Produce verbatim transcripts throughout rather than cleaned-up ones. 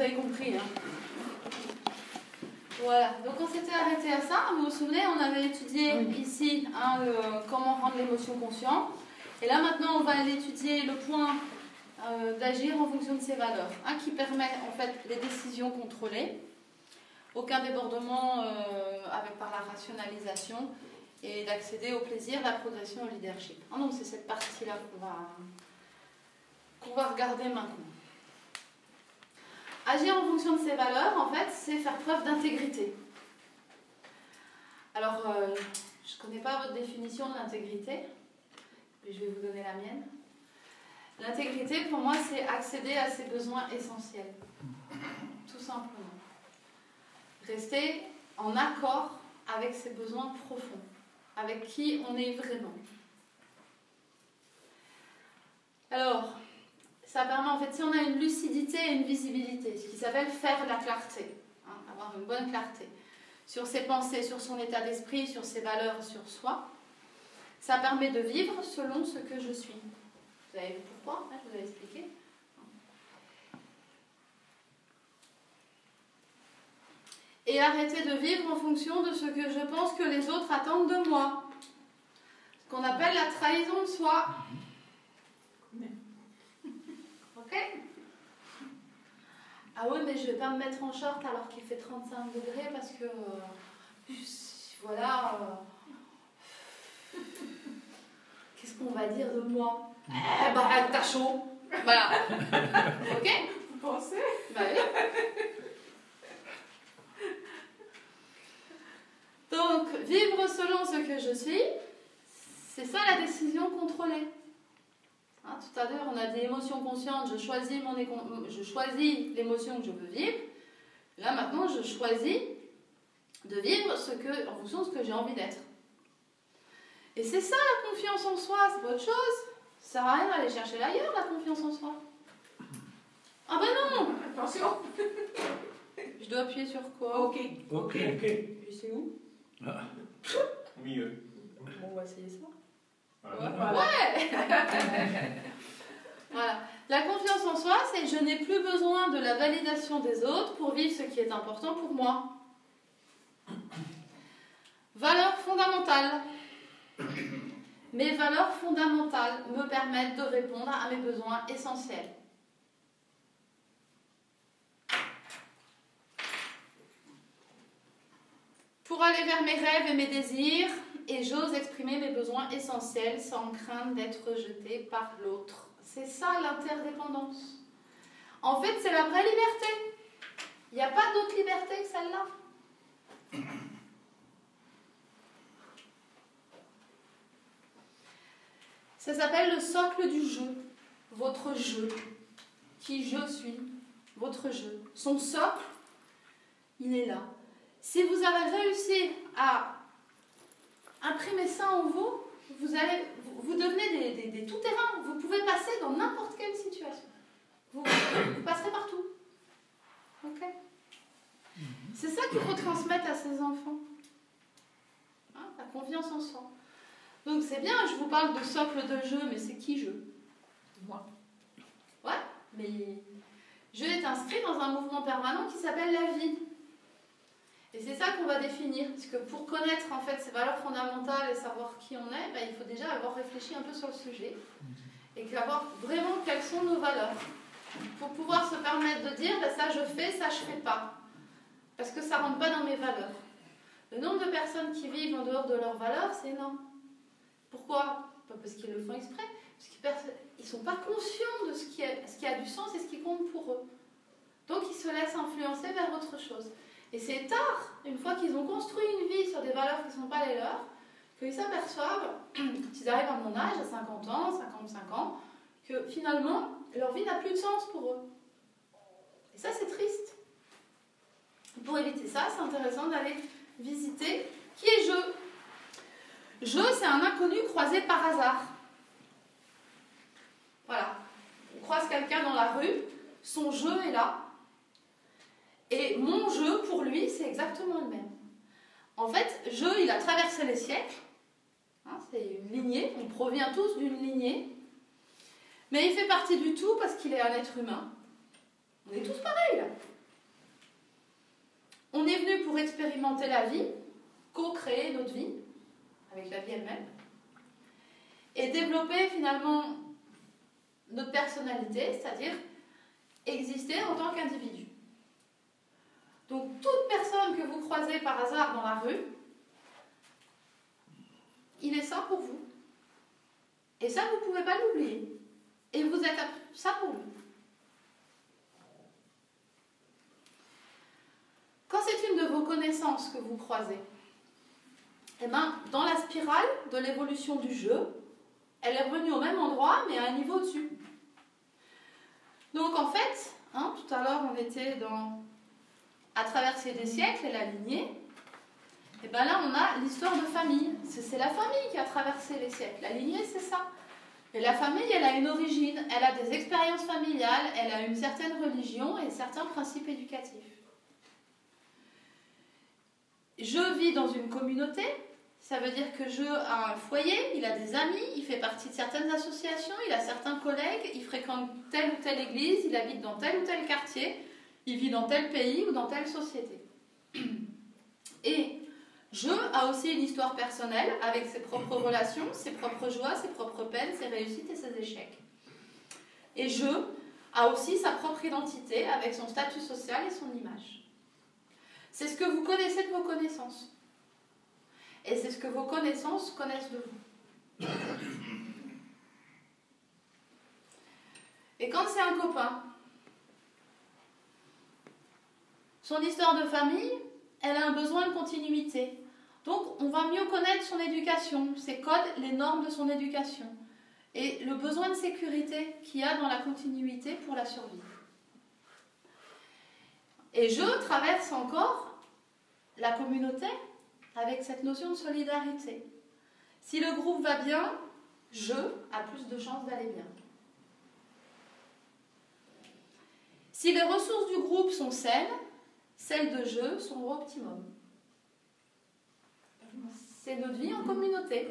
vous avez compris. Hein. Voilà, donc on s'était arrêté à ça. Vous vous souvenez, on avait étudié oui. ici hein, le, comment rendre l'émotion consciente. Et là maintenant, on va aller étudier le point euh, d'agir en fonction de ses valeurs, hein, qui permet en fait les décisions contrôlées, aucun débordement euh, avec par la rationalisation et d'accéder au plaisir, la progression et au leadership. Hein, donc c'est cette partie-là qu'on va, qu'on va regarder maintenant. Agir en fonction de ses valeurs, en fait, c'est faire preuve d'intégrité. Alors, euh, je ne connais pas votre définition de l'intégrité, mais je vais vous donner la mienne. L'intégrité, pour moi, c'est accéder à ses besoins essentiels, tout simplement. Rester en accord avec ses besoins profonds, avec qui on est vraiment. Alors... ça permet, en fait, si on a une lucidité et une visibilité, ce qui s'appelle faire la clarté, hein, avoir une bonne clarté sur ses pensées, sur son état d'esprit, sur ses valeurs, sur soi, ça permet de vivre selon ce que je suis. Vous avez vu pourquoi, hein, je vous ai expliqué. Et arrêter de vivre en fonction de ce que je pense que les autres attendent de moi. Ce qu'on appelle la trahison de soi. Okay. Ah ouais, mais je vais pas me mettre en short alors qu'il fait trente-cinq degrés parce que euh, voilà euh, qu'est-ce qu'on va dire de moi? Eh bah t'as chaud, voilà. Ok, vous pensez? Bah oui. Donc vivre selon ce que je suis, c'est ça la décision contrôlée. Hein, tout à l'heure, on a des émotions conscientes, je choisis, mon éco... je choisis l'émotion que je veux vivre. Là, maintenant, je choisis de vivre ce que, en fonction de ce que j'ai envie d'être. Et c'est ça, la confiance en soi, c'est pas autre chose. Ça sert à rien d'aller chercher ailleurs, la confiance en soi. Ah ben non! Attention! Je dois appuyer sur quoi? Ok. Ok, ok. Et c'est où? Ah. Oui, euh. Bon, on va essayer ça. Voilà. Voilà. Ouais. Voilà. La confiance en soi, c'est je n'ai plus besoin de la validation des autres pour vivre ce qui est important pour moi. Valeurs fondamentales. Mes valeurs fondamentales me permettent de répondre à mes besoins essentiels. Pour aller vers mes rêves et mes désirs, et j'ose exprimer mes besoins essentiels sans craindre d'être rejetée par l'autre. C'est ça l'interdépendance. En fait, c'est la vraie liberté. Il n'y a pas d'autre liberté que celle-là. Ça s'appelle le socle du jeu. Votre jeu. Qui je suis. Votre jeu. Son socle, il est là. Si vous avez réussi à... imprimez ça en vous, vous, allez, vous devenez des, des, des tout-terrains. Vous pouvez passer dans n'importe quelle situation. Vous, vous passerez partout. Ok. C'est ça qu'il faut transmettre à ses enfants. Hein, la confiance en soi. Donc c'est bien, je vous parle de socle de jeu, mais c'est qui je? Moi. Ouais, mais je est inscrit dans un mouvement permanent qui s'appelle la vie. Et c'est ça qu'on va définir, parce que pour connaître en fait ses valeurs fondamentales et savoir qui on est, ben, il faut déjà avoir réfléchi un peu sur le sujet et savoir vraiment quelles sont nos valeurs pour pouvoir se permettre de dire ben, ça je fais, ça je fais pas, parce que ça rentre pas dans mes valeurs. Le nombre de personnes qui vivent en dehors de leurs valeurs, c'est énorme. Pourquoi? Pas parce qu'ils le font exprès, parce qu'ils ne sont pas conscients de ce qui, est, ce qui a du sens et ce qui compte pour eux. Donc ils se laissent influencer vers autre chose. Et c'est tard, une fois qu'ils ont construit une vie sur des valeurs qui ne sont pas les leurs, qu'ils s'aperçoivent, quand ils arrivent à mon âge, à cinquante ans, cinquante-cinq ans, que finalement, leur vie n'a plus de sens pour eux. Et ça, c'est triste. Pour éviter ça, c'est intéressant d'aller visiter qui est je. Je, c'est un inconnu croisé par hasard. Voilà. On croise quelqu'un dans la rue, son je est là. Et mon jeu, pour lui, c'est exactement le même. En fait, je, il a traversé les siècles. Hein, c'est une lignée. On provient tous d'une lignée. Mais il fait partie du tout parce qu'il est un être humain. On est tous pareils. On est venu pour expérimenter la vie, co-créer notre vie, avec la vie elle-même, et développer finalement notre personnalité, c'est-à-dire exister en tant qu'individu. Donc toute personne que vous croisez par hasard dans la rue, il est ça pour vous. Et ça, vous ne pouvez pas l'oublier. Et vous êtes ça pour lui. Quand c'est une de vos connaissances que vous croisez, eh ben, dans la spirale de l'évolution du jeu, elle est revenue au même endroit, mais à un niveau au-dessus. Donc en fait, hein, tout à l'heure on était dans à traverser des siècles et la lignée, et bien là on a l'histoire de famille. C'est la famille qui a traversé les siècles. La lignée, c'est ça. Et la famille, elle a une origine, elle a des expériences familiales, elle a une certaine religion et certains principes éducatifs. Je vis dans une communauté, ça veut dire que je a un foyer, il a des amis, il fait partie de certaines associations, il a certains collègues, il fréquente telle ou telle église, il habite dans tel ou tel quartier, il vit dans tel pays ou dans telle société. Et je a aussi une histoire personnelle avec ses propres relations, ses propres joies, ses propres peines, ses réussites et ses échecs. Et je a aussi sa propre identité avec son statut social et son image. C'est ce que vous connaissez de vos connaissances. Et c'est ce que vos connaissances connaissent de vous. Et quand c'est un copain, son histoire de famille, elle a un besoin de continuité. Donc on va mieux connaître son éducation, ses codes, les normes de son éducation. Et le besoin de sécurité qu'il y a dans la continuité pour la survie. Et je traverse encore la communauté avec cette notion de solidarité. Si le groupe va bien, je a plus de chances d'aller bien. Si les ressources du groupe sont saines, celles de je sont au optimum. C'est notre vie en communauté.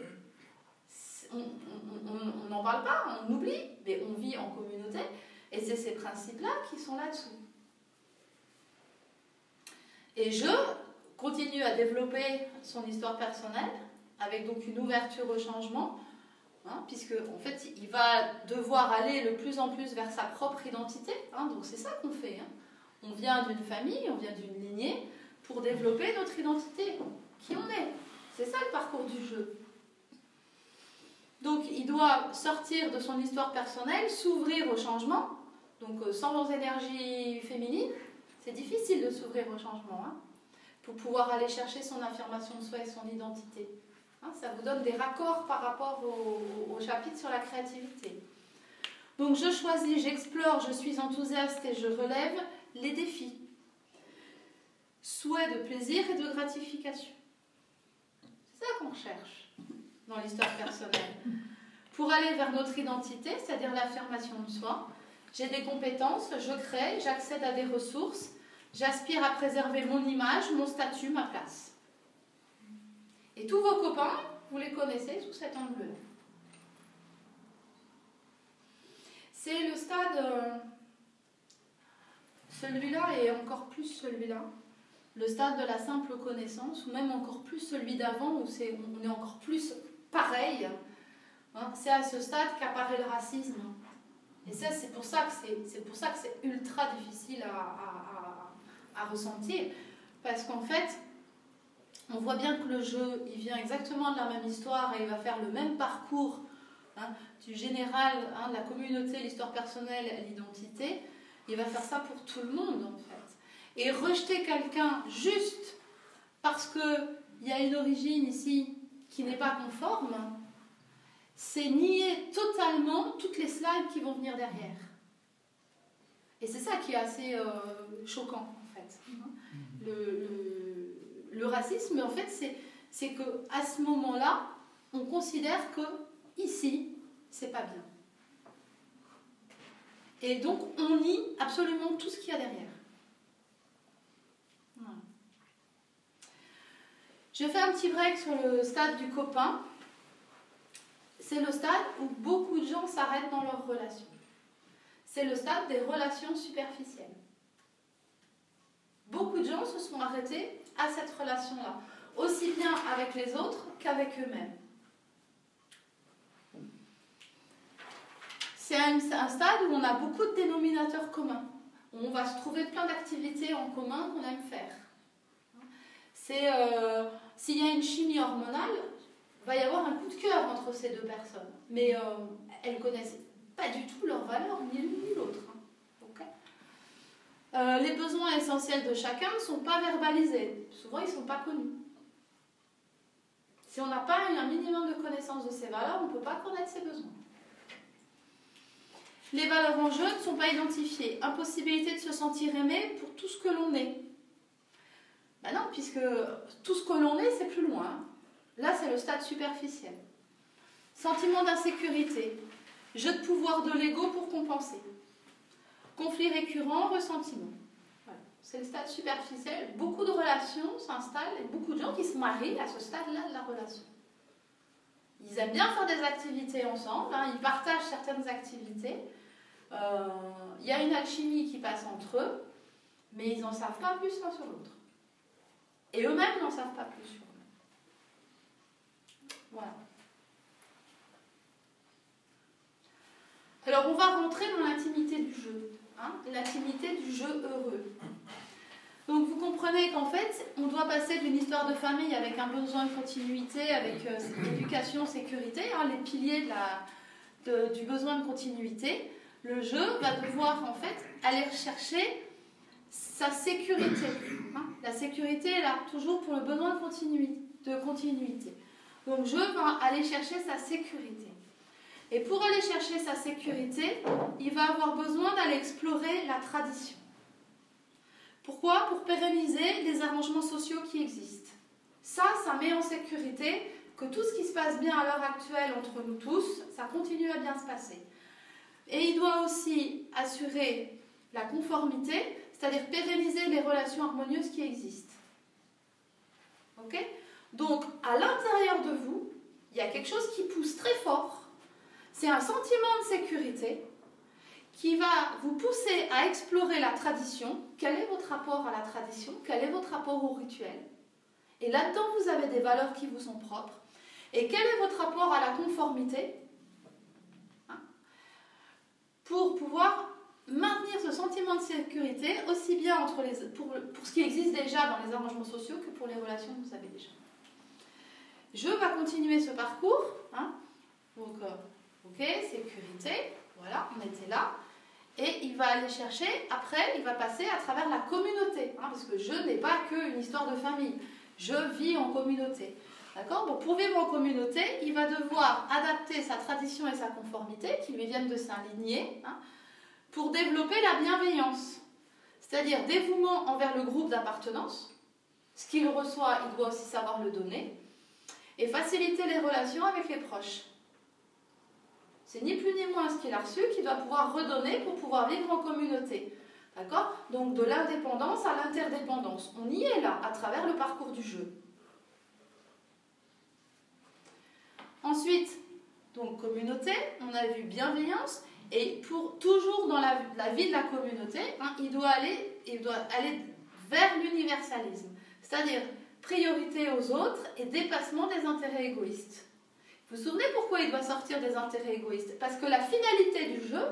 On n'en parle pas, on oublie, mais on vit en communauté et c'est ces principes-là qui sont là-dessous. Et je continue à développer son histoire personnelle avec donc une ouverture au changement, hein, puisque en fait il va devoir aller de plus en plus vers sa propre identité, hein, donc c'est ça qu'on fait, hein. On vient d'une famille, on vient d'une lignée pour développer notre identité, qui on est, c'est ça le parcours du jeu. Donc il doit sortir de son histoire personnelle, s'ouvrir au changement, donc sans énergie féminine, c'est difficile de s'ouvrir au changement, hein, pour pouvoir aller chercher son affirmation de soi et son identité. Hein, ça vous donne des raccords par rapport au, au chapitre sur la créativité. Donc je choisis, j'explore, je suis enthousiaste et je relève les défis. Souhait de plaisir et de gratification. C'est ça qu'on cherche dans l'histoire personnelle. Pour aller vers notre identité, c'est-à-dire l'affirmation de soi, j'ai des compétences, je crée, j'accède à des ressources, j'aspire à préserver mon image, mon statut, ma place. Et tous vos copains, vous les connaissez sous cet angle-là. C'est le stade, euh, celui-là et encore plus celui-là, le stade de la simple connaissance, ou même encore plus celui d'avant, où c'est, on est encore plus pareil. Hein, c'est à ce stade qu'apparaît le racisme. Et ça, c'est pour ça que c'est, c'est pour ça que c'est ultra difficile à, à, à, à ressentir. Parce qu'en fait, on voit bien que le jeu, il vient exactement de la même histoire et il va faire le même parcours, hein, du général, hein, de la communauté, l'histoire personnelle, l'identité. Il va faire ça pour tout le monde, en fait. Et rejeter quelqu'un juste parce qu'il y a une origine ici qui n'est pas conforme, c'est nier totalement toutes les slides qui vont venir derrière. Et c'est ça qui est assez euh, choquant, en fait. Le, le, le racisme, en fait, c'est, c'est qu'à ce moment-là, on considère que ici, c'est pas bien. Et donc, on nie absolument tout ce qu'il y a derrière. Voilà. Je fais un petit break sur le stade du copain. C'est le stade où beaucoup de gens s'arrêtent dans leurs relations. C'est le stade des relations superficielles. beaucoup de gens se sont arrêtés à cette relation-là, aussi bien avec les autres qu'avec eux-mêmes. C'est un stade où on a beaucoup de dénominateurs communs. On va se trouver plein d'activités en commun qu'on aime faire. C'est, euh, s'il y a une chimie hormonale, il va y avoir un coup de cœur entre ces deux personnes. Mais euh, elles ne connaissent pas du tout leurs valeurs, ni l'une ni l'autre. Hein. Okay. euh, les besoins essentiels de chacun ne sont pas verbalisés. Souvent, ils ne sont pas connus. Si on n'a pas un minimum de connaissance de ces valeurs, on ne peut pas connaître ses besoins. Les valeurs en jeu ne sont pas identifiées. Impossibilité de se sentir aimé pour tout ce que l'on est. Ben non, puisque tout ce que l'on est, c'est plus loin. Là, c'est le stade superficiel. Sentiment d'insécurité. Jeu de pouvoir de l'ego pour compenser. Conflit récurrent, ressentiment. Voilà. C'est le stade superficiel. Beaucoup de relations s'installent, et beaucoup de gens qui se marient à ce stade-là de la relation. Ils aiment bien faire des activités ensemble, hein, ils partagent certaines activités. Il euh, y a une alchimie qui passe entre eux, mais ils n'en savent pas plus l'un sur l'autre. Et eux-mêmes n'en savent pas plus sur eux-mêmes. Voilà. Alors on va rentrer dans l'intimité du jeu, hein, l'intimité du jeu heureux. Donc vous comprenez qu'en fait, on doit passer d'une histoire de famille avec un besoin de continuité, avec euh, éducation, sécurité, hein, les piliers de la, de, du besoin de continuité. Le jeu va devoir en fait aller rechercher sa sécurité. Hein. La sécurité est là toujours pour le besoin de, continui, de continuité. Donc je vais aller chercher sa sécurité. Et pour aller chercher sa sécurité, il va avoir besoin d'aller explorer la tradition. Pourquoi? Pour pérenniser les arrangements sociaux qui existent. Ça, ça met en sécurité que tout ce qui se passe bien à l'heure actuelle entre nous tous, ça continue à bien se passer. Et il doit aussi assurer la conformité, c'est-à-dire pérenniser les relations harmonieuses qui existent. Ok? Donc, à l'intérieur de vous, il y a quelque chose qui pousse très fort. C'est un sentiment de sécurité qui va vous pousser à explorer la tradition. Quel est votre rapport à la tradition? Quel est votre rapport au rituel? Et là-dedans, vous avez des valeurs qui vous sont propres. Et quel est votre rapport à la conformité? Hein? Pour pouvoir maintenir ce sentiment de sécurité, aussi bien entre les, pour, pour ce qui existe déjà dans les arrangements sociaux que pour les relations que vous avez déjà. Je vais continuer ce parcours. Hein? Donc, ok, sécurité, voilà, on était là. Et il va aller chercher, après, il va passer à travers la communauté. Hein, parce que je n'ai pas qu'une histoire de famille. Je vis en communauté. D'accord? Donc pour vivre en communauté, il va devoir adapter sa tradition et sa conformité, qui lui viennent de sa lignée, hein, pour développer la bienveillance. C'est-à-dire dévouement envers le groupe d'appartenance. Ce qu'il reçoit, il doit aussi savoir le donner. Et faciliter les relations avec les proches. C'est ni plus ni moins ce qu'il a reçu qu'il doit pouvoir redonner pour pouvoir vivre en communauté. D'accord? Donc de l'indépendance à l'interdépendance. On y est là, à travers le parcours du jeu. Ensuite, donc communauté, on a vu bienveillance. Et pour toujours dans la, la vie de la communauté, hein, il doit aller, il doit aller vers l'universalisme. C'est-à-dire priorité aux autres et dépassement des intérêts égoïstes. Vous vous souvenez pourquoi il doit sortir des intérêts égoïstes? Parce que la finalité du jeu,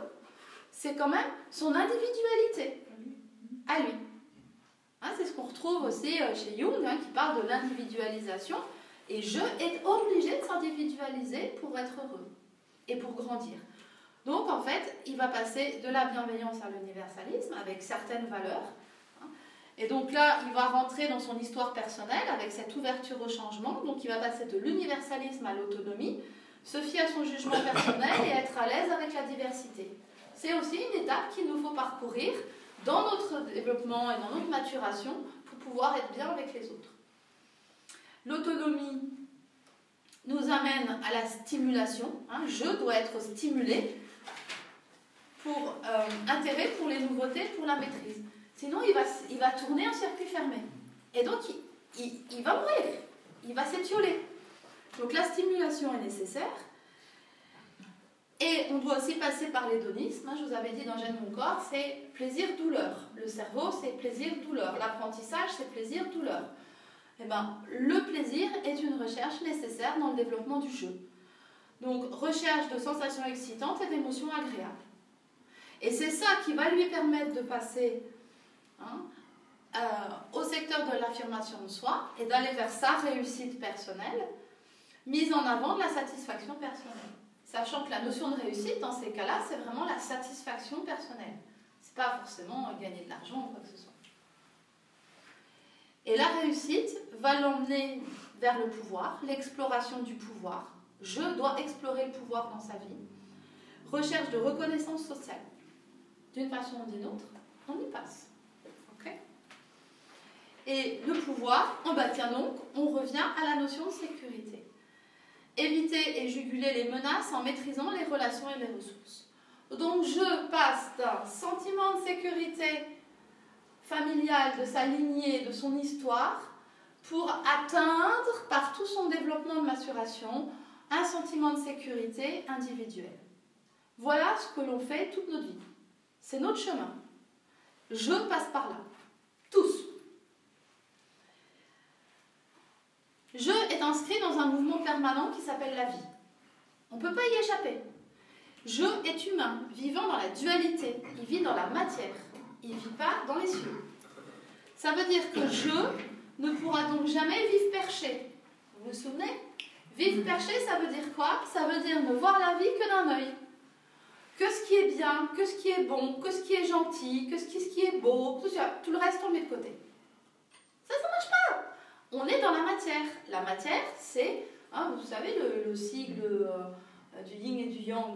c'est quand même son individualité à lui. Hein, c'est ce qu'on retrouve aussi chez Jung, hein, qui parle de l'individualisation. Et je est obligé de s'individualiser pour être heureux et pour grandir. Donc en fait, il va passer de la bienveillance à l'universalisme avec certaines valeurs. Hein. Et donc là, il va rentrer dans son histoire personnelle avec cette ouverture au changement. Donc il va passer de l'universalisme à l'autonomie, se fier à son jugement personnel et être à l'aise avec la diversité. C'est aussi une étape qu'il nous faut parcourir dans notre développement et dans notre maturation pour pouvoir être bien avec les autres. L'autonomie nous amène à la stimulation. Hein, je dois être stimulé pour euh, intérêt pour les nouveautés, pour la maîtrise. Sinon, il va, il va tourner en circuit fermé. Et donc, il, il, il va mourir. Il va s'étioler. Donc, la stimulation est nécessaire. Et on doit aussi passer par l'hédonisme. Je vous avais dit dans J'aime mon corps, c'est plaisir-douleur. Le cerveau, c'est plaisir-douleur. L'apprentissage, c'est plaisir-douleur. Eh ben, le plaisir est une recherche nécessaire dans le développement du jeu. Donc, recherche de sensations excitantes et d'émotions agréables. Et c'est ça qui va lui permettre de passer hein, euh, au secteur de l'affirmation de soi et d'aller vers sa réussite personnelle, mise en avant de la satisfaction personnelle. Sachant que la notion de réussite, dans ces cas-là, c'est vraiment la satisfaction personnelle. C'est pas forcément gagner de l'argent ou quoi que ce soit. Et la réussite va l'emmener vers le pouvoir, l'exploration du pouvoir. Je dois explorer le pouvoir dans sa vie. Recherche de reconnaissance sociale. D'une façon ou d'une autre, on y passe. Okay? Et le pouvoir, on bah tiens donc, on revient à la notion de sécurité. Éviter et juguler les menaces en maîtrisant les relations et les ressources. Donc je passe d'un sentiment de sécurité familiale, de sa lignée, de son histoire, pour atteindre, par tout son développement de maturation, un sentiment de sécurité individuelle. Voilà ce que l'on fait toute notre vie. C'est notre chemin. Je passe par là. Tous. Je est inscrit dans un mouvement permanent qui s'appelle la vie. On ne peut pas y échapper. Je est humain, vivant dans la dualité. Il vit dans la matière. Il ne vit pas dans les cieux. Ça veut dire que je ne pourra donc jamais vivre perché. Vous vous souvenez ? Vivre perché, ça veut dire quoi ? Ça veut dire ne voir la vie que d'un œil. Que ce qui est bien, que ce qui est bon, que ce qui est gentil, que ce qui est beau, tout le reste on met de côté. Ça, ça ne marche pas. On est dans la matière. La matière, c'est, hein, vous savez, le, le sigle euh, du yin et du yang.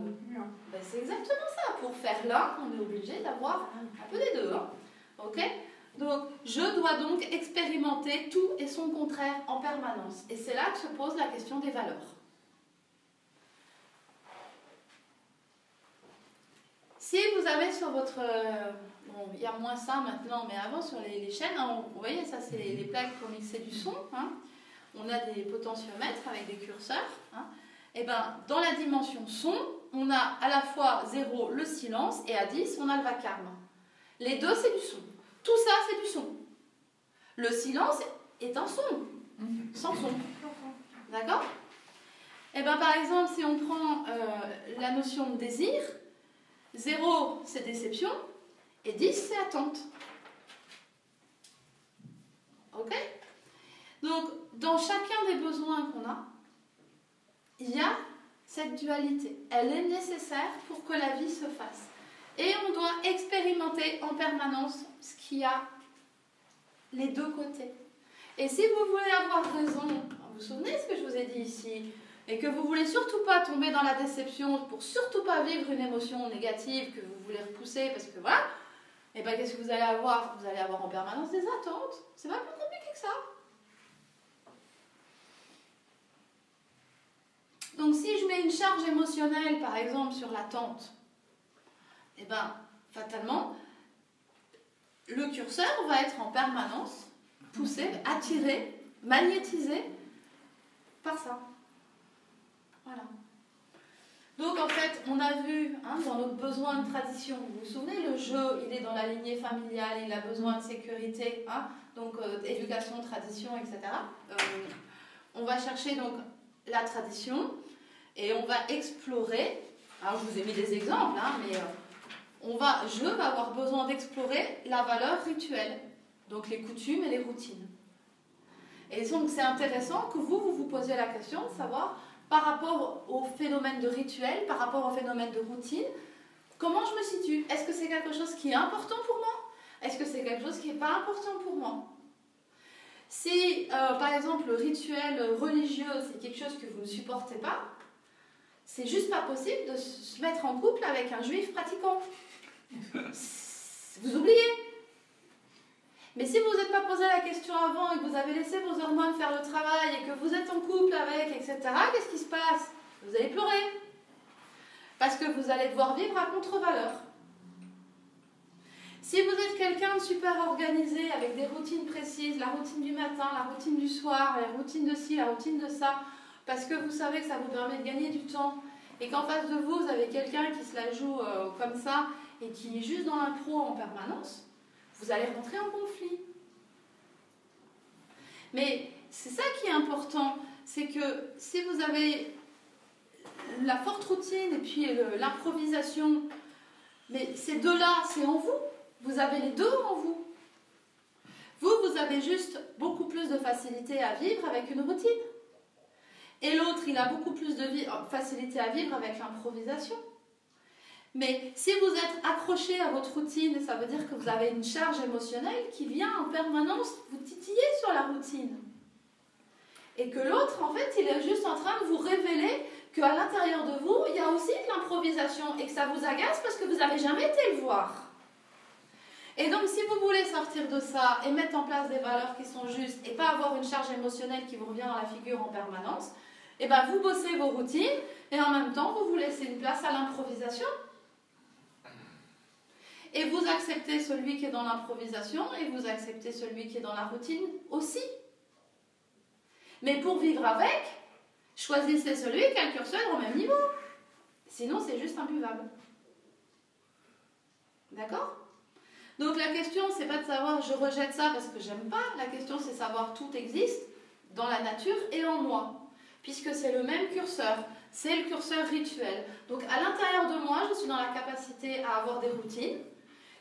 Ben, c'est exactement ça. Pour faire l'un, on est obligé d'avoir un peu des deux. Hein. Okay ? Donc, je dois donc expérimenter tout et son contraire en permanence. Et c'est là que se pose la question des valeurs. Si vous avez sur votre... Euh, bon, il y a moins ça maintenant, mais avant, sur les, les chaînes, hein, vous voyez, ça, c'est les, les plaques pour mixer du son. Hein, on a des potentiomètres avec des curseurs. Hein, et ben, dans la dimension son, on a à la fois zéro, le silence, et à dix, on a le vacarme. Les deux, c'est du son. Tout ça, c'est du son. Le silence est un son. Sans son. D'accord ? Et ben, par exemple, si on prend euh, la notion de désir... zéro, c'est déception, et dix, c'est attente. Ok ? Donc, dans chacun des besoins qu'on a, il y a cette dualité. Elle est nécessaire pour que la vie se fasse. Et on doit expérimenter en permanence ce qu'il y a les deux côtés. Et si vous voulez avoir raison, vous vous souvenez de ce que je vous ai dit ici ? Et que vous ne voulez surtout pas tomber dans la déception, pour surtout pas vivre une émotion négative que vous voulez repousser, parce que voilà, et bien qu'est-ce que vous allez avoir ? Vous allez avoir en permanence des attentes. C'est pas plus compliqué que ça. Donc si je mets une charge émotionnelle, par exemple, sur l'attente, et bien fatalement, le curseur va être en permanence poussé, attiré, magnétisé par ça. Voilà. Donc en fait, on a vu hein, dans notre besoin de tradition, vous vous souvenez, le jeu, il est dans la lignée familiale, il a besoin de sécurité, hein, donc euh, éducation, tradition, et cetera. Euh, on va chercher donc la tradition et on va explorer, alors je vous ai mis des exemples, hein, mais euh, on va, je vais avoir besoin d'explorer la valeur rituelle, donc les coutumes et les routines. Et donc c'est intéressant que vous, vous vous posiez la question de savoir... par rapport au phénomène de rituel, par rapport au phénomène de routine, comment je me situe ? Est-ce que c'est quelque chose qui est important pour moi ? Est-ce que c'est quelque chose qui n'est pas important pour moi ? Si, euh, par exemple, le rituel religieux, c'est quelque chose que vous ne supportez pas, c'est juste pas possible de se mettre en couple avec un juif pratiquant. Vous oubliez. Mais si vous n'êtes pas posé la question avant et que vous avez laissé vos hormones faire le travail et que vous êtes en couple avec, et cetera, qu'est-ce qui se passe ? Vous allez pleurer. Parce que vous allez devoir vivre à contre-valeur. Si vous êtes quelqu'un de super organisé, avec des routines précises, la routine du matin, la routine du soir, la routine de ci, la routine de ça, parce que vous savez que ça vous permet de gagner du temps et qu'en face de vous, vous avez quelqu'un qui se la joue euh, comme ça et qui est juste dans l'impro en permanence, vous allez rentrer en conflit. Mais c'est ça qui est important, c'est que si vous avez la forte routine et puis l'improvisation, mais ces deux-là, c'est en vous. Vous avez les deux en vous. Vous, vous avez juste beaucoup plus de facilité à vivre avec une routine. Et l'autre, il a beaucoup plus de facilité à vivre avec l'improvisation. Mais si vous êtes accroché à votre routine, ça veut dire que vous avez une charge émotionnelle qui vient en permanence vous titiller sur la routine. Et que l'autre, en fait, il est juste en train de vous révéler qu'à l'intérieur de vous, il y a aussi de l'improvisation et que ça vous agace parce que vous n'avez jamais été le voir. Et donc, si vous voulez sortir de ça et mettre en place des valeurs qui sont justes et pas avoir une charge émotionnelle qui vous revient dans la figure en permanence, et ben vous bossez vos routines et en même temps, vous vous laissez une place à l'improvisation. Et vous acceptez celui qui est dans l'improvisation et vous acceptez celui qui est dans la routine aussi. Mais pour vivre avec, choisissez celui qui a le curseur au même niveau. Sinon, c'est juste imbuvable. D'accord? Donc la question, c'est pas de savoir je rejette ça parce que j'aime pas. La question, c'est savoir tout existe dans la nature et en moi. Puisque c'est le même curseur. C'est le curseur rituel. Donc à l'intérieur de moi, je suis dans la capacité à avoir des routines.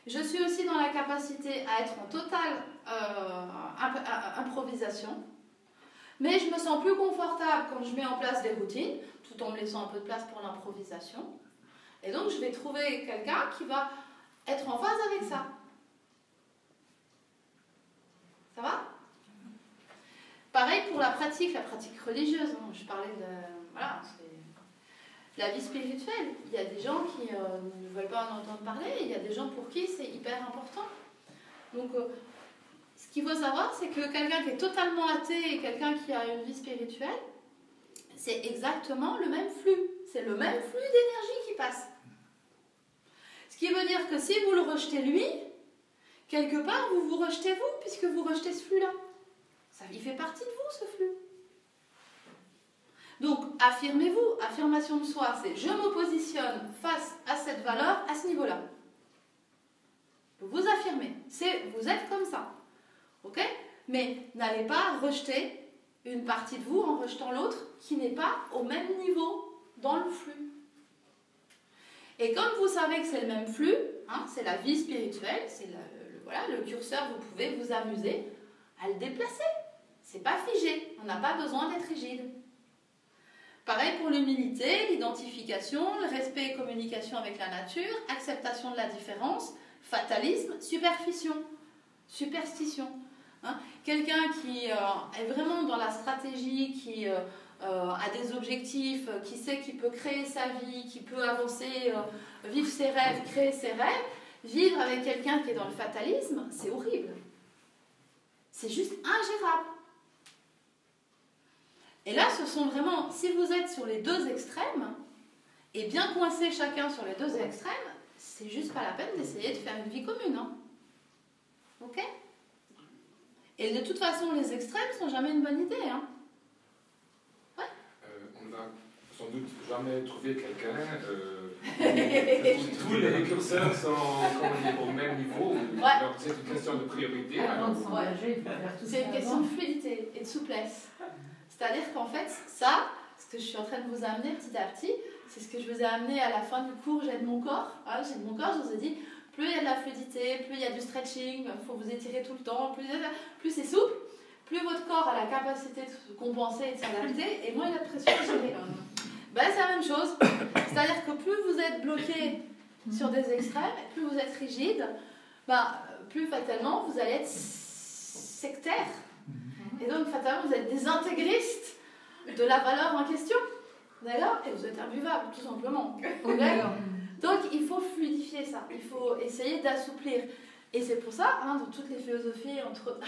Je suis aussi dans la capacité à être en totale euh, imp- improvisation. Mais je me sens plus confortable quand je mets en place des routines, tout en me laissant un peu de place pour l'improvisation. Et donc je vais trouver quelqu'un qui va être en phase avec ça. Ça va ? Pareil pour la pratique, la pratique religieuse. Je parlais de... Voilà, la vie spirituelle. Il y a des gens qui euh, ne veulent pas en entendre parler, et il y a des gens pour qui c'est hyper important. Donc, euh, ce qu'il faut savoir, c'est que quelqu'un qui est totalement athée et quelqu'un qui a une vie spirituelle, c'est exactement le même flux. C'est le même flux d'énergie qui passe. Ce qui veut dire que si vous le rejetez lui, quelque part, vous vous rejetez vous, puisque vous rejetez ce flux-là. Ça, il fait partie de vous, ce flux. Donc, affirmez-vous, affirmation de soi, c'est je me positionne face à cette valeur, à ce niveau-là. Vous vous affirmez, c'est vous êtes comme ça. Ok ? Mais n'allez pas rejeter une partie de vous en rejetant l'autre qui n'est pas au même niveau dans le flux. Et comme vous savez que c'est le même flux, hein, c'est la vie spirituelle, c'est le, le, voilà, le curseur, vous pouvez vous amuser à le déplacer. C'est pas figé, on n'a pas besoin d'être rigide. Pareil pour l'humilité, l'identification, le respect et communication avec la nature, acceptation de la différence, fatalisme, superstition. Superstition. Hein? Quelqu'un qui euh, est vraiment dans la stratégie, qui euh, euh, a des objectifs, euh, qui sait qu'il peut créer sa vie, qui peut avancer, euh, vivre ses rêves, créer ses rêves, vivre avec quelqu'un qui est dans le fatalisme, c'est horrible. C'est juste ingérable. Et là, ce sont vraiment, si vous êtes sur les deux extrêmes, et bien coincés chacun sur les deux extrêmes, c'est juste pas la peine d'essayer de faire une vie commune. Hein. Ok ? Et de toute façon, les extrêmes sont jamais une bonne idée. Hein. Ouais. Euh, on va sans doute jamais trouver quelqu'un. Euh, tous les curseurs sont dit, au même niveau. Ouais. Alors c'est une question de priorité. Ouais. C'est une question de fluidité et de souplesse. C'est-à-dire qu'en fait, ça, ce que je suis en train de vous amener petit à petit, c'est ce que je vous ai amené à la fin du cours J'aide mon corps. Hein, J'aide mon corps, je vous ai dit, plus il y a de la fluidité, plus il y a du stretching, il faut vous étirer tout le temps, plus, plus c'est souple, plus votre corps a la capacité de se compenser et de s'adapter, et moins il y a de pression à gérer. Ben, c'est la même chose. C'est-à-dire que plus vous êtes bloqué sur des extrêmes, plus vous êtes rigide, ben, plus fatalement vous allez être sectaire. Et donc, fatalement, vous êtes des intégristes de la valeur en question. D'accord ? Et vous êtes imbuvable, tout simplement. D'accord ? Donc, il faut fluidifier ça. Il faut essayer d'assouplir. Et c'est pour ça, hein, dans toutes les philosophies, entre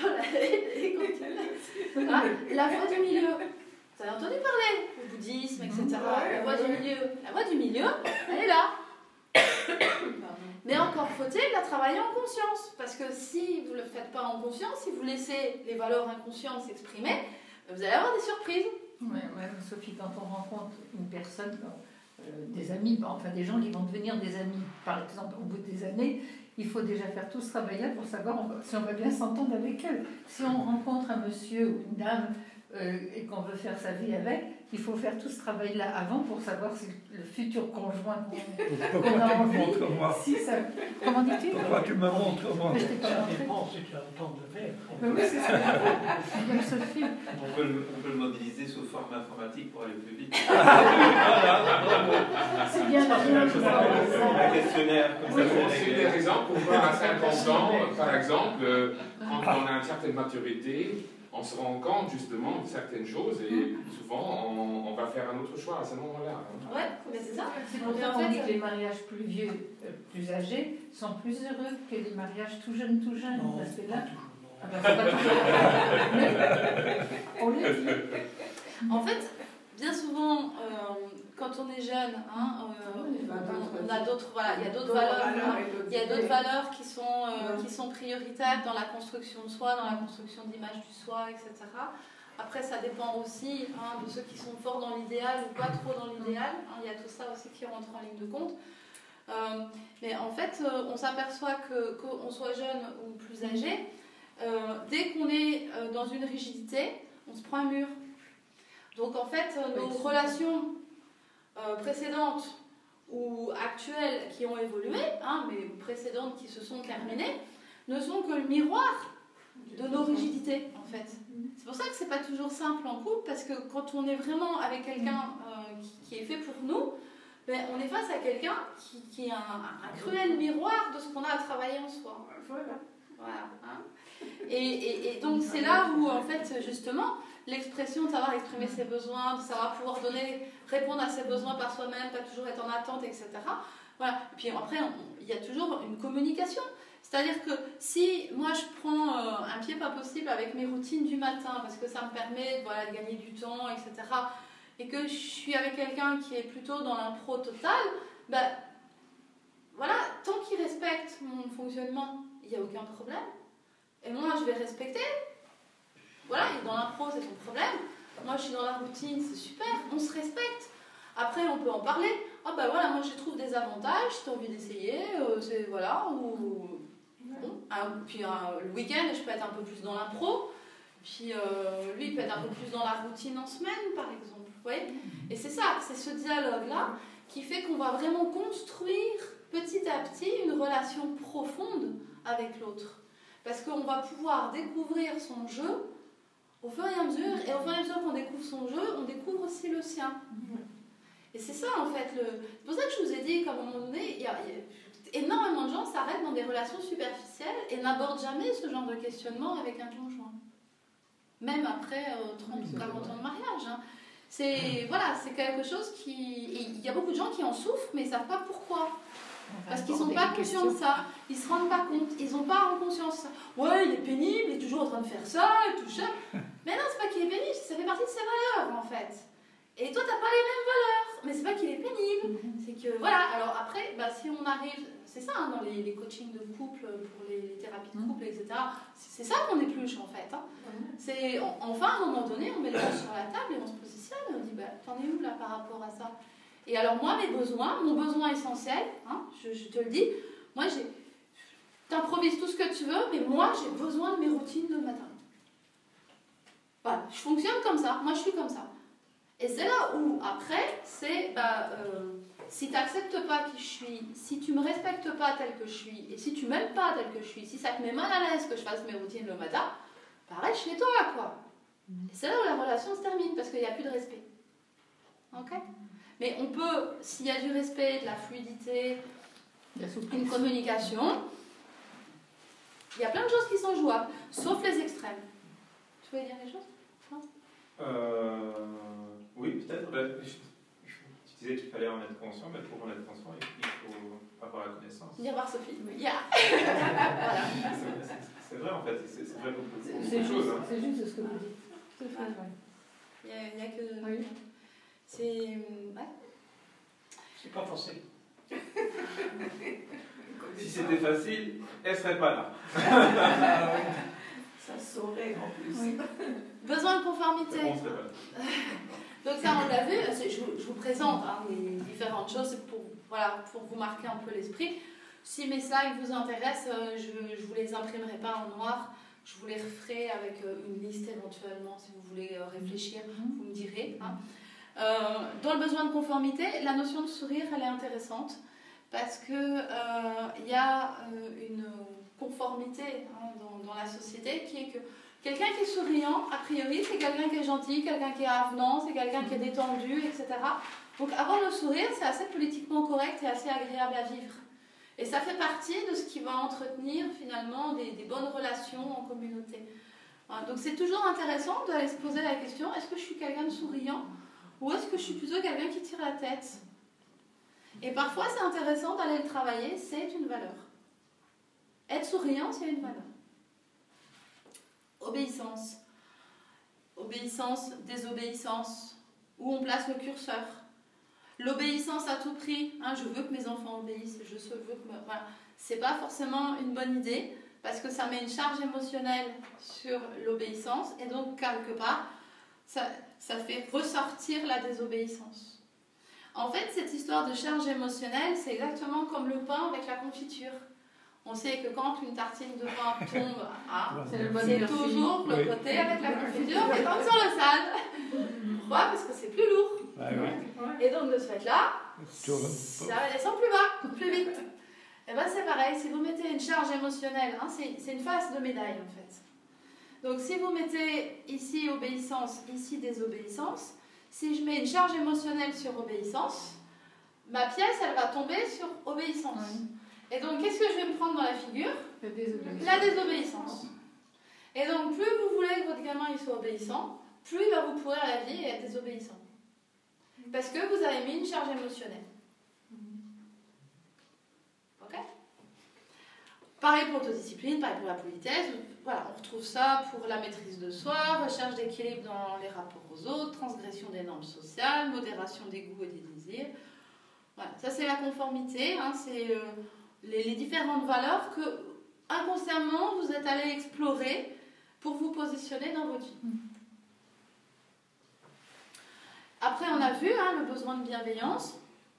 la voie du milieu. Vous avez entendu parler du bouddhisme, et cetera. La voie du milieu. La voie du milieu, elle est là. Mais encore faut-il la travailler en conscience. Parce que si vous ne le faites pas en conscience, si vous laissez les valeurs inconscientes s'exprimer, vous allez avoir des surprises. Oui, ouais, Sophie, quand on rencontre une personne, euh, des amis, enfin des gens qui vont devenir des amis. Par exemple, au bout des années, il faut déjà faire tout ce travail-là pour savoir si on va bien s'entendre avec eux. Si on rencontre un monsieur ou une dame euh, et qu'on veut faire sa vie avec, il faut faire tout ce travail-là avant pour savoir si le futur conjoint qu'on a envie... Si ça... Comment dis-tu ? Pourquoi tu me montres moi ? Ça dépend si tu as le temps de faire. Mais oui, c'est ça. On peut, le, on peut le mobiliser sous forme informatique pour aller plus vite. C'est bien la même chose. Un questionnaire. C'est des exemples pour voir à cinquante ans, par exemple, quand on a une certaine maturité, on se rend compte justement de certaines choses et souvent on, on va faire un autre choix à ce moment-là. Oui, mais c'est ça. C'est pour ça qu'on dit que les mariages plus vieux, plus âgés, sont plus heureux que les mariages tout jeunes, tout jeunes. Non, parce que là, ah ben, c'est pas toujours. On le dit. En fait, bien souvent, euh, quand on est jeune, hein, euh, on, on a d'autres, voilà, il y a d'autres valeurs, hein, il y a d'autres valeurs qui sont euh, qui sont prioritaires dans la construction de soi, dans la construction d'image du soi, et cetera. Après, ça dépend aussi hein, de ceux qui sont forts dans l'idéal ou pas trop dans l'idéal. Hein, il y a tout ça aussi qui rentre en ligne de compte. Euh, mais en fait, euh, on s'aperçoit que qu'on soit jeune ou plus âgé, euh, dès qu'on est euh, dans une rigidité, on se prend un mur. Donc en fait, nos oui, relations euh, précédentes ou actuelles qui ont évolué, hein, mais précédentes qui se sont terminées, ne sont que le miroir de nos rigidités en fait. C'est pour ça que c'est pas toujours simple en couple, parce que quand on est vraiment avec quelqu'un euh, qui, qui est fait pour nous, ben, on est face à quelqu'un qui, qui est un, un cruel miroir de ce qu'on a à travailler en soi. Voilà. Voilà, hein. et, et, et donc c'est là où en fait justement l'expression de savoir exprimer ses besoins, de savoir pouvoir donner, répondre à ses besoins par soi-même, pas toujours être en attente, et cetera. Voilà. Et puis après, il y a toujours une communication. C'est-à-dire que si moi je prends euh, un pied pas possible avec mes routines du matin, parce que ça me permet voilà, de gagner du temps, et cetera, et que je suis avec quelqu'un qui est plutôt dans l'impro total, ben, voilà, tant qu'il respecte mon fonctionnement, il n'y a aucun problème. Et moi, je vais respecter. Voilà, il est dans l'impro, c'est son problème. Moi, je suis dans la routine, c'est super. On se respecte. Après, on peut en parler. Ah ben voilà, moi, je trouve des avantages. Si tu as envie d'essayer, euh, c'est voilà. Ou bon, hein, puis hein, le week-end, je peux être un peu plus dans l'impro. Puis euh, lui, il peut être un peu plus dans la routine en semaine, par exemple. Vous voyez ? Et c'est ça, c'est ce dialogue-là qui fait qu'on va vraiment construire petit à petit une relation profonde avec l'autre. Parce qu'on va pouvoir découvrir son jeu au fur et à mesure, et au fur et à mesure qu'on découvre son jeu, on découvre aussi le sien. Et c'est ça en fait, le... c'est pour ça que je vous ai dit qu'à un moment donné, il y a, il y a énormément de gens s'arrêtent dans des relations superficielles et n'abordent jamais ce genre de questionnement avec un conjoint. Même après euh, trente ou quarante ans de mariage. Hein. C'est, voilà, c'est quelque chose qui... Et il y a beaucoup de gens qui en souffrent, mais ils ne savent pas pourquoi. Parce qu'ils ne sont pas conscients de ça, ils ne se rendent pas compte, ils n'ont pas en conscience ça. Ouais, il est pénible, il est toujours en train de faire ça, et tout ça. Mais non, c'est pas qu'il est pénible, ça fait partie de ses valeurs en fait. Et toi, tu n'as pas les mêmes valeurs, mais c'est pas qu'il est pénible. C'est que voilà, alors après, bah, si on arrive, c'est ça hein, dans les, les coachings de couple, pour les, les thérapies de couple, et cetera. C'est, c'est ça qu'on épluche en fait. Hein. C'est, on, enfin, à un moment donné, on met les choses sur la table et on se positionne et on dit bah, t'en es où là par rapport à ça ? Et alors moi, mes besoins, mon besoin essentiel, hein, je, je te le dis, moi j'ai, t'improvises tout ce que tu veux, mais moi j'ai besoin de mes routines le matin. Voilà, je fonctionne comme ça, moi je suis comme ça. Et c'est là où après, c'est, bah, euh, si t'acceptes pas qui je suis, si tu me respectes pas tel que je suis, et si tu m'aimes pas tel que je suis, si ça te met mal à l'aise que je fasse mes routines le matin, bah reste chez toi quoi. Et c'est là où la relation se termine, parce qu'il n'y a plus de respect. Ok ? Mais on peut, s'il y a du respect, de la fluidité, une communication, il y a plein de choses qui sont jouables, sauf les extrêmes. Tu voulais dire des choses ? Non ? euh, Oui, peut-être. Tu disais qu'il fallait en être conscient, mais pour en être conscient, il faut avoir la connaissance. Viens voir Sophie. Oui. Yeah. Voilà. c'est, c'est vrai en fait, c'est, c'est vrai pour beaucoup de choses. Hein. C'est juste ce que vous dites. Tout à fait. Il n'y a, a que... Oui. C'est... Ouais. C'est pas facile. Si c'était facile, elle serait pas là. Ça saurait en plus. Oui. Besoin de conformité. Bon, Donc ça, on l'a vu, je vous présente hein, les différentes choses pour, voilà, pour vous marquer un peu l'esprit. Si mes slides vous intéressent, je ne vous les imprimerai pas en noir, je vous les referai avec une liste éventuellement, si vous voulez réfléchir, vous me direz. Hein. Euh, dans le besoin de conformité, la notion de sourire, elle est intéressante, parce qu'il euh, y a une conformité hein, dans, dans la société qui est que quelqu'un qui est souriant, a priori, c'est quelqu'un qui est gentil, quelqu'un qui est avenant, c'est quelqu'un qui est détendu, et cetera. Donc avoir le sourire, c'est assez politiquement correct et assez agréable à vivre. Et ça fait partie de ce qui va entretenir finalement des, des bonnes relations en communauté. Donc c'est toujours intéressant d'aller se poser la question, est-ce que je suis quelqu'un de souriant ou est-ce que je suis plutôt quelqu'un qui tire la tête? Et parfois c'est intéressant d'aller le travailler, c'est une valeur. Être souriant, c'est une valeur. Obéissance. Obéissance, désobéissance. Où on place le curseur. L'obéissance à tout prix, hein, je veux que mes enfants obéissent, je veux que... Me... Voilà. C'est pas forcément une bonne idée, parce que ça met une charge émotionnelle sur l'obéissance, et donc, quelque part, ça, ça fait ressortir la désobéissance. En fait, cette histoire de charge émotionnelle, c'est exactement comme le pain avec la confiture. On sait que quand une tartine de pain tombe, ah, c'est, le bon c'est toujours le côté oui. avec la confiture, mais comme sur le sable. Pourquoi? Parce que c'est plus lourd. Bah, oui. Et donc de ce fait-là, ça va descendre plus bas, plus vite. Et bien c'est pareil, si vous mettez une charge émotionnelle, hein, c'est, c'est une face de médaille en fait. Donc si vous mettez ici obéissance, ici désobéissance, si je mets une charge émotionnelle sur obéissance, ma pièce elle va tomber sur obéissance. Oui. Et donc qu'est-ce que je vais me prendre dans la figure? La désobéissance. La désobéissance. Et donc plus vous voulez que votre gamin il soit obéissant, plus il va vous pourrir la vie et être désobéissant. Parce que vous avez mis une charge émotionnelle. Ok? Pareil pour l'autodiscipline, pareil pour la politesse. Voilà, on retrouve ça pour la maîtrise de soi, recherche d'équilibre dans les rapports aux autres, transgression des normes sociales, modération des goûts et des désirs. Voilà, ça c'est la conformité, hein, c'est euh, les, les différentes valeurs que inconsciemment vous êtes allé explorer pour vous positionner dans votre vie. Après, on a vu hein, le besoin de bienveillance,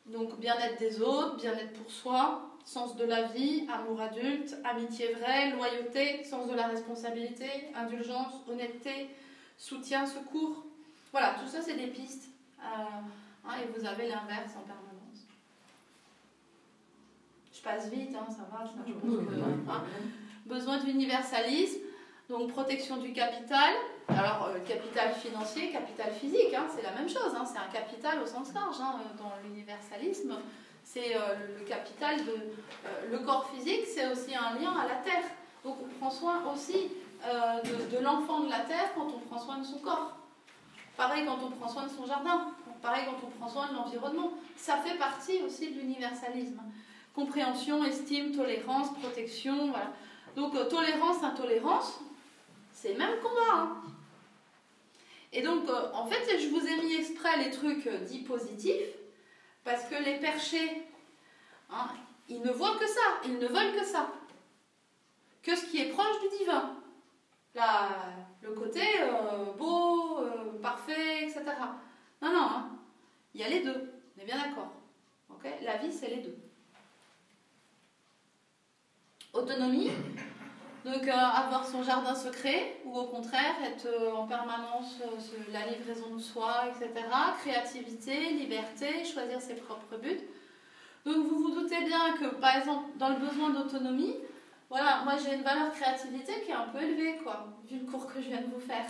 donc bien-être des autres, bien-être pour soi, sens de la vie, amour adulte, amitié vraie, loyauté, sens de la responsabilité, indulgence, honnêteté, soutien, secours. Voilà, tout ça, c'est des pistes. Euh, hein, et vous avez l'inverse en permanence. Je passe vite, hein, ça va. Ça, je pense que, hein. Besoin d'universalisme, donc protection du capital. Alors, euh, capital financier, capital physique, hein, c'est la même chose, hein, c'est un capital au sens large, hein, dans l'universalisme, c'est euh, le capital de... Euh, le corps physique, c'est aussi un lien à la terre, donc on prend soin aussi euh, de, de l'enfant de la terre quand on prend soin de son corps. Pareil quand on prend soin de son jardin, pareil quand on prend soin de l'environnement, ça fait partie aussi de l'universalisme. Compréhension, estime, tolérance, protection, voilà. Donc, euh, tolérance, intolérance, c'est le même combat, hein. Et donc, euh, en fait, je vous ai mis exprès les trucs euh, dits positifs, parce que les perchés, hein, ils ne voient que ça, ils ne veulent que ça. Que ce qui est proche du divin. La, le côté euh, beau, euh, parfait, et cetera. Non, non, hein. Il y a les deux, on est bien d'accord. Okay ? La vie, c'est les deux. Autonomie. Donc, euh, avoir son jardin secret, ou au contraire, être euh, en permanence euh, ce, la livraison de soi, et cetera. Créativité, liberté, choisir ses propres buts. Donc, vous vous doutez bien que, par exemple, dans le besoin d'autonomie, voilà, moi j'ai une valeur créativité qui est un peu élevée, quoi, vu le cours que je viens de vous faire.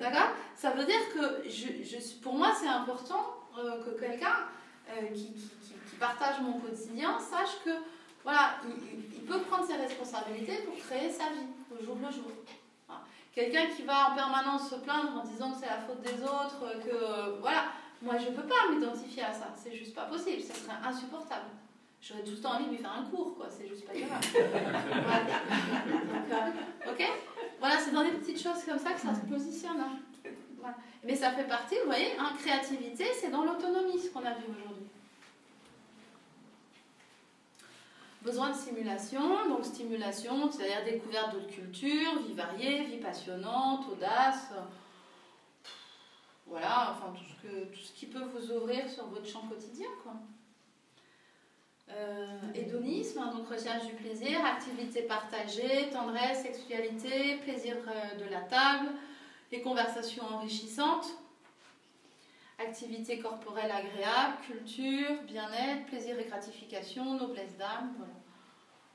D'accord ? Ça veut dire que, je, je, pour moi, c'est important euh, que quelqu'un euh, qui, qui, qui partage mon quotidien sache que, voilà, il, il peut prendre ses responsabilités pour créer sa vie au jour le jour. Voilà. Quelqu'un qui va en permanence se plaindre en disant que c'est la faute des autres, que euh, voilà, moi je ne peux pas m'identifier à ça, c'est juste pas possible, ça serait insupportable. J'aurais tout le temps envie de lui faire un cours, quoi, c'est juste pas grave. Voilà. Donc, ok ? Voilà, c'est dans des petites choses comme ça que ça se positionne. Hein. Voilà. Mais ça fait partie, vous voyez, hein, créativité, c'est dans l'autonomie ce qu'on a vu aujourd'hui. Besoin de stimulation, donc stimulation, c'est-à-dire découverte d'autres cultures, vie variée, vie passionnante, audace. voilà, enfin tout ce, que, tout ce qui peut vous ouvrir sur votre champ quotidien, quoi. Euh, hédonisme, donc recherche du plaisir, activités partagées, tendresse, sexualité, plaisir de la table, les conversations enrichissantes, activités corporelles agréables, culture, bien-être, plaisir et gratification, noblesse d'âme, voilà.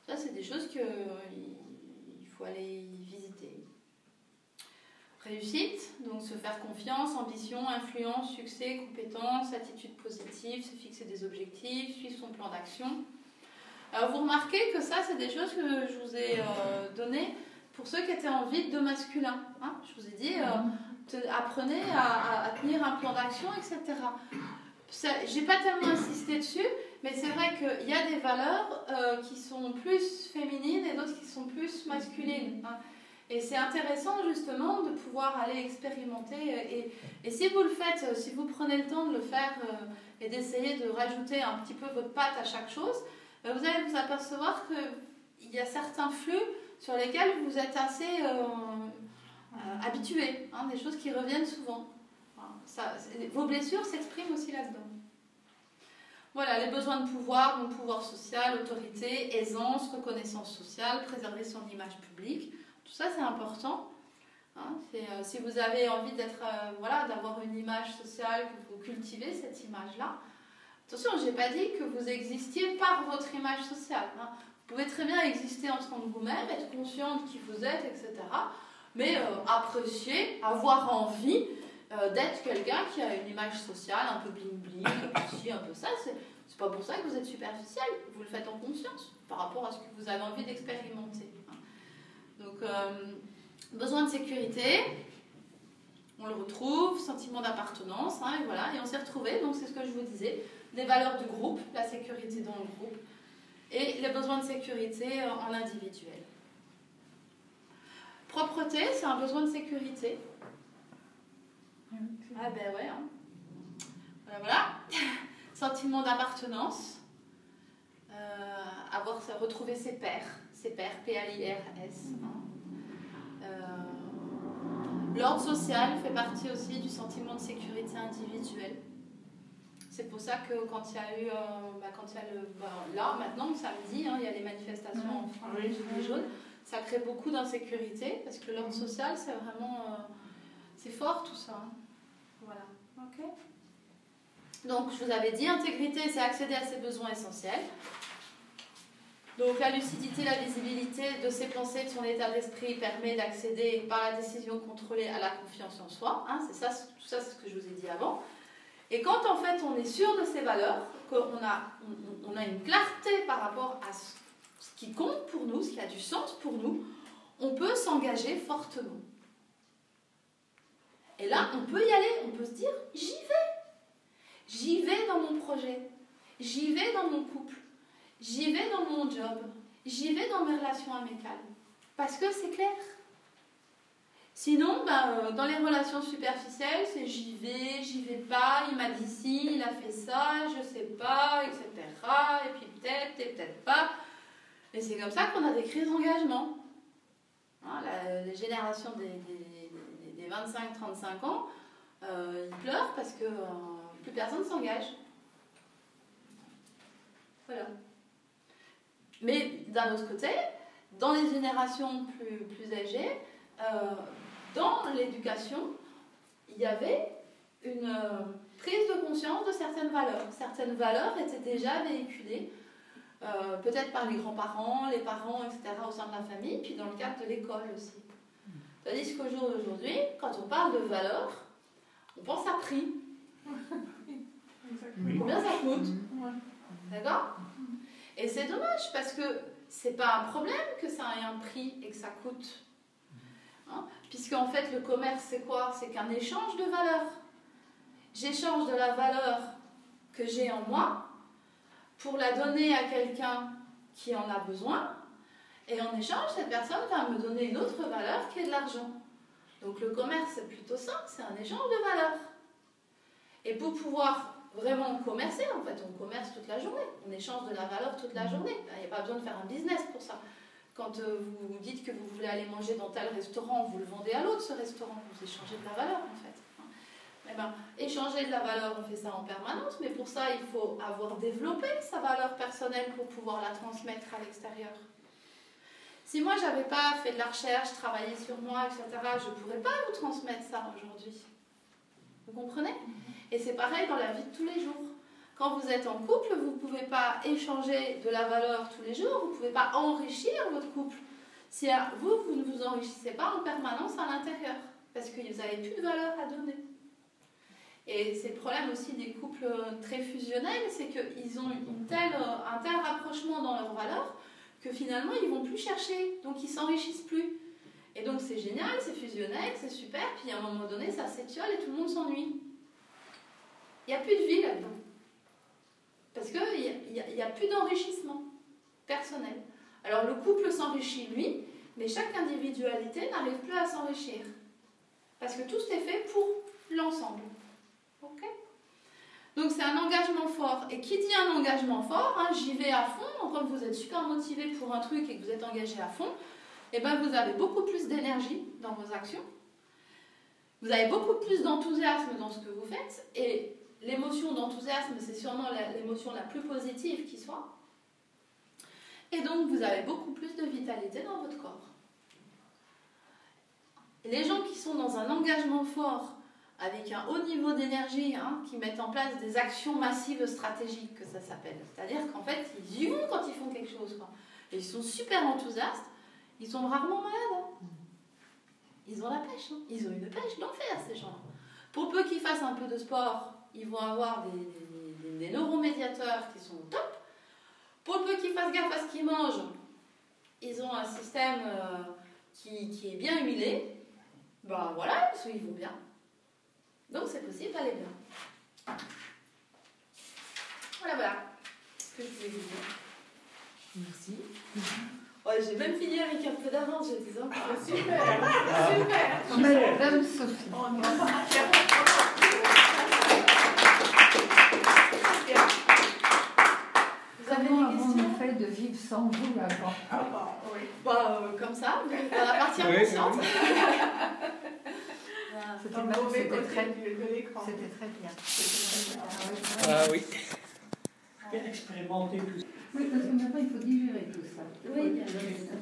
Ça, c'est des choses qu'il euh, faut aller visiter. Réussite, donc se faire confiance, ambition, influence, succès, compétence, attitude positive, se fixer des objectifs, suivre son plan d'action. Euh, vous remarquez que ça, c'est des choses que je vous ai euh, données pour ceux qui étaient en vide de masculin. Hein, je vous ai dit, euh, te, apprenez à, à tenir un plan d'action, et cetera. Je n'ai pas tellement insisté dessus, mais c'est vrai qu'il y a des valeurs euh, qui sont plus féminines et d'autres qui sont plus masculines. Hein. Et c'est intéressant justement de pouvoir aller expérimenter et, et si vous le faites, si vous prenez le temps de le faire euh, et d'essayer de rajouter un petit peu votre patte à chaque chose, euh, vous allez vous apercevoir qu'il y a certains flux sur lesquels vous êtes assez euh, euh, habitués, hein, des choses qui reviennent souvent. Enfin, ça, vos blessures s'expriment aussi là-dedans. Voilà, les besoins de pouvoir, donc pouvoir social, autorité, aisance, reconnaissance sociale, préserver son image publique. Tout ça, c'est important. Hein, c'est, euh, si vous avez envie d'être, euh, voilà, d'avoir une image sociale, que vous cultivez cette image-là. Attention, je n'ai pas dit que vous existiez par votre image sociale. Hein. Vous pouvez très bien exister en tant que vous-même, être conscient de qui vous êtes, et cetera. Mais euh, apprécier, avoir envie euh, d'être quelqu'un qui a une image sociale, un peu bling-bling, un peu ça. C'est, c'est pas pour ça que vous êtes superficiel. Vous le faites en conscience par rapport à ce que vous avez envie d'expérimenter. Donc, euh, besoin de sécurité, on le retrouve, sentiment d'appartenance, hein, et voilà, et on s'est retrouvé, donc c'est ce que je vous disais, des valeurs de groupe, la sécurité dans le groupe, et les besoins de sécurité en individuel. Propreté, c'est un besoin de sécurité. Ah ben ouais, hein. Voilà, voilà. Sentiment d'appartenance, euh, avoir, retrouver ses pairs. C'est pairs, P A I R S. Euh, L'ordre social fait partie aussi du sentiment de sécurité individuelle. C'est pour ça que quand il y a eu, euh, bah, quand il y a le, bah, là maintenant, samedi, hein, il y a les manifestations en France, les gilets jaunes, ça crée beaucoup d'insécurité parce que l'ordre social, c'est vraiment, euh, c'est fort tout ça. Hein. Voilà. Ok. Donc je vous avais dit, intégrité, c'est accéder à ses besoins essentiels. Donc la lucidité, la visibilité de ses pensées, de son état d'esprit permet d'accéder par la décision contrôlée à la confiance en soi. Hein, c'est ça, tout ça, c'est ce que je vous ai dit avant. Et quand en fait on est sûr de ses valeurs, qu'on a, on, on a une clarté par rapport à ce, ce qui compte pour nous, ce qui a du sens pour nous, on peut s'engager fortement. Et là, on peut y aller, on peut se dire « j'y vais ». J'y vais dans mon projet, j'y vais dans mon couple. J'y vais dans mon job, j'y vais dans mes relations amicales, parce que c'est clair. Sinon, ben, dans les relations superficielles, c'est j'y vais, j'y vais pas, il m'a dit si, il a fait ça, je sais pas, et cetera. Et puis peut-être, et peut-être pas. Et c'est comme ça qu'on a des crises d'engagement. Hein, la, la génération des, des, des, des vingt-cinq trente-cinq ans, euh, ils pleurent parce que euh, plus personne s'engage. Voilà. Mais d'un autre côté, dans les générations plus, plus âgées, euh, dans l'éducation, il y avait une euh, prise de conscience de certaines valeurs. Certaines valeurs étaient déjà véhiculées, euh, peut-être par les grands-parents, les parents, et cetera, au sein de la famille, puis dans le cadre de l'école aussi. Tandis qu'au jour d'aujourd'hui, quand on parle de valeurs, on pense à prix. Combien ça coûte ? D'accord ? Et c'est dommage parce que c'est pas un problème que ça ait un prix et que ça coûte. Hein? Puisqu'en fait, le commerce, c'est quoi? C'est qu'un échange de valeurs. J'échange de la valeur que j'ai en moi pour la donner à quelqu'un qui en a besoin. Et en échange, cette personne va me donner une autre valeur qui est de l'argent. Donc le commerce, c'est plutôt simple, c'est un échange de valeurs. Et pour pouvoir vraiment commercer, en fait, on commerce toute la journée, on échange de la valeur toute la journée, il n'y a pas besoin de faire un business pour ça. Quand vous dites que vous voulez aller manger dans tel restaurant, vous le vendez à l'autre ce restaurant, vous échangez de la valeur en fait. Eh bien, échanger de la valeur, on fait ça en permanence, mais pour ça, il faut avoir développé sa valeur personnelle pour pouvoir la transmettre à l'extérieur. Si moi, je n'avais pas fait de la recherche, travaillé sur moi, et cetera, je ne pourrais pas vous transmettre ça aujourd'hui. Vous comprenez? Et c'est pareil dans la vie de tous les jours. Quand vous êtes en couple, vous ne pouvez pas échanger de la valeur tous les jours, vous ne pouvez pas enrichir votre couple. Si vous, vous ne vous enrichissez pas en permanence à l'intérieur, parce que vous n'avez plus de valeur à donner. Et c'est le problème aussi des couples très fusionnels, c'est qu'ils ont une telle, un tel rapprochement dans leurs valeurs que finalement ils ne vont plus chercher, donc ils ne s'enrichissent plus. Et donc c'est génial, c'est fusionnel, c'est super, puis à un moment donné ça s'étiole et tout le monde s'ennuie. Il n'y a plus de vie là-dedans. Parce qu'il n'y a, a, a plus d'enrichissement personnel. Alors le couple s'enrichit lui, mais chaque individualité n'arrive plus à s'enrichir. Parce que tout est fait pour l'ensemble. Okay? Donc c'est un engagement fort. Et qui dit un engagement fort, hein, j'y vais à fond. Donc quand vous êtes super motivé pour un truc et que vous êtes engagé à fond, eh ben, vous avez beaucoup plus d'énergie dans vos actions. Vous avez beaucoup plus d'enthousiasme dans ce que vous faites. Et l'émotion d'enthousiasme, c'est sûrement l'émotion la plus positive qui soit. Et donc, vous avez beaucoup plus de vitalité dans votre corps. Et les gens qui sont dans un engagement fort, avec un haut niveau d'énergie, hein, qui mettent en place des actions massives stratégiques, que ça s'appelle. C'est-à-dire qu'en fait, ils y vont quand ils font quelque chose, quoi. Et ils sont super enthousiastes, ils sont rarement malades. Hein. Ils ont la pêche, hein. Ils ont une pêche d'enfer, ces gens-là. Pour peu qu'ils fassent un peu de sport, ils vont avoir des, des, des, des neuromédiateurs qui sont au top. Pour peu qu'ils fassent gaffe à ce qu'ils mangent, ils ont un système euh, qui, qui est bien huilé. Ben voilà, parce qu'ils vont bien. Donc c'est possible d'aller bien. Voilà, voilà. Ce que je voulais vous dire. Merci. Ouais, j'ai même fini avec un peu d'avance, je disais. Ah, super, super, super. Madame Sophie. Oh, de vivre sans vous là. Ah, bah, oui. Bah, euh, comme ça, dans la partie inconsciente. Oui, oui. C'était, mal, c'était, très, c'était très bien. C'était très bien. Ah oui. Expérimenter tout ça. Oui, parce que maintenant il faut digérer tout ça. Oui, bien.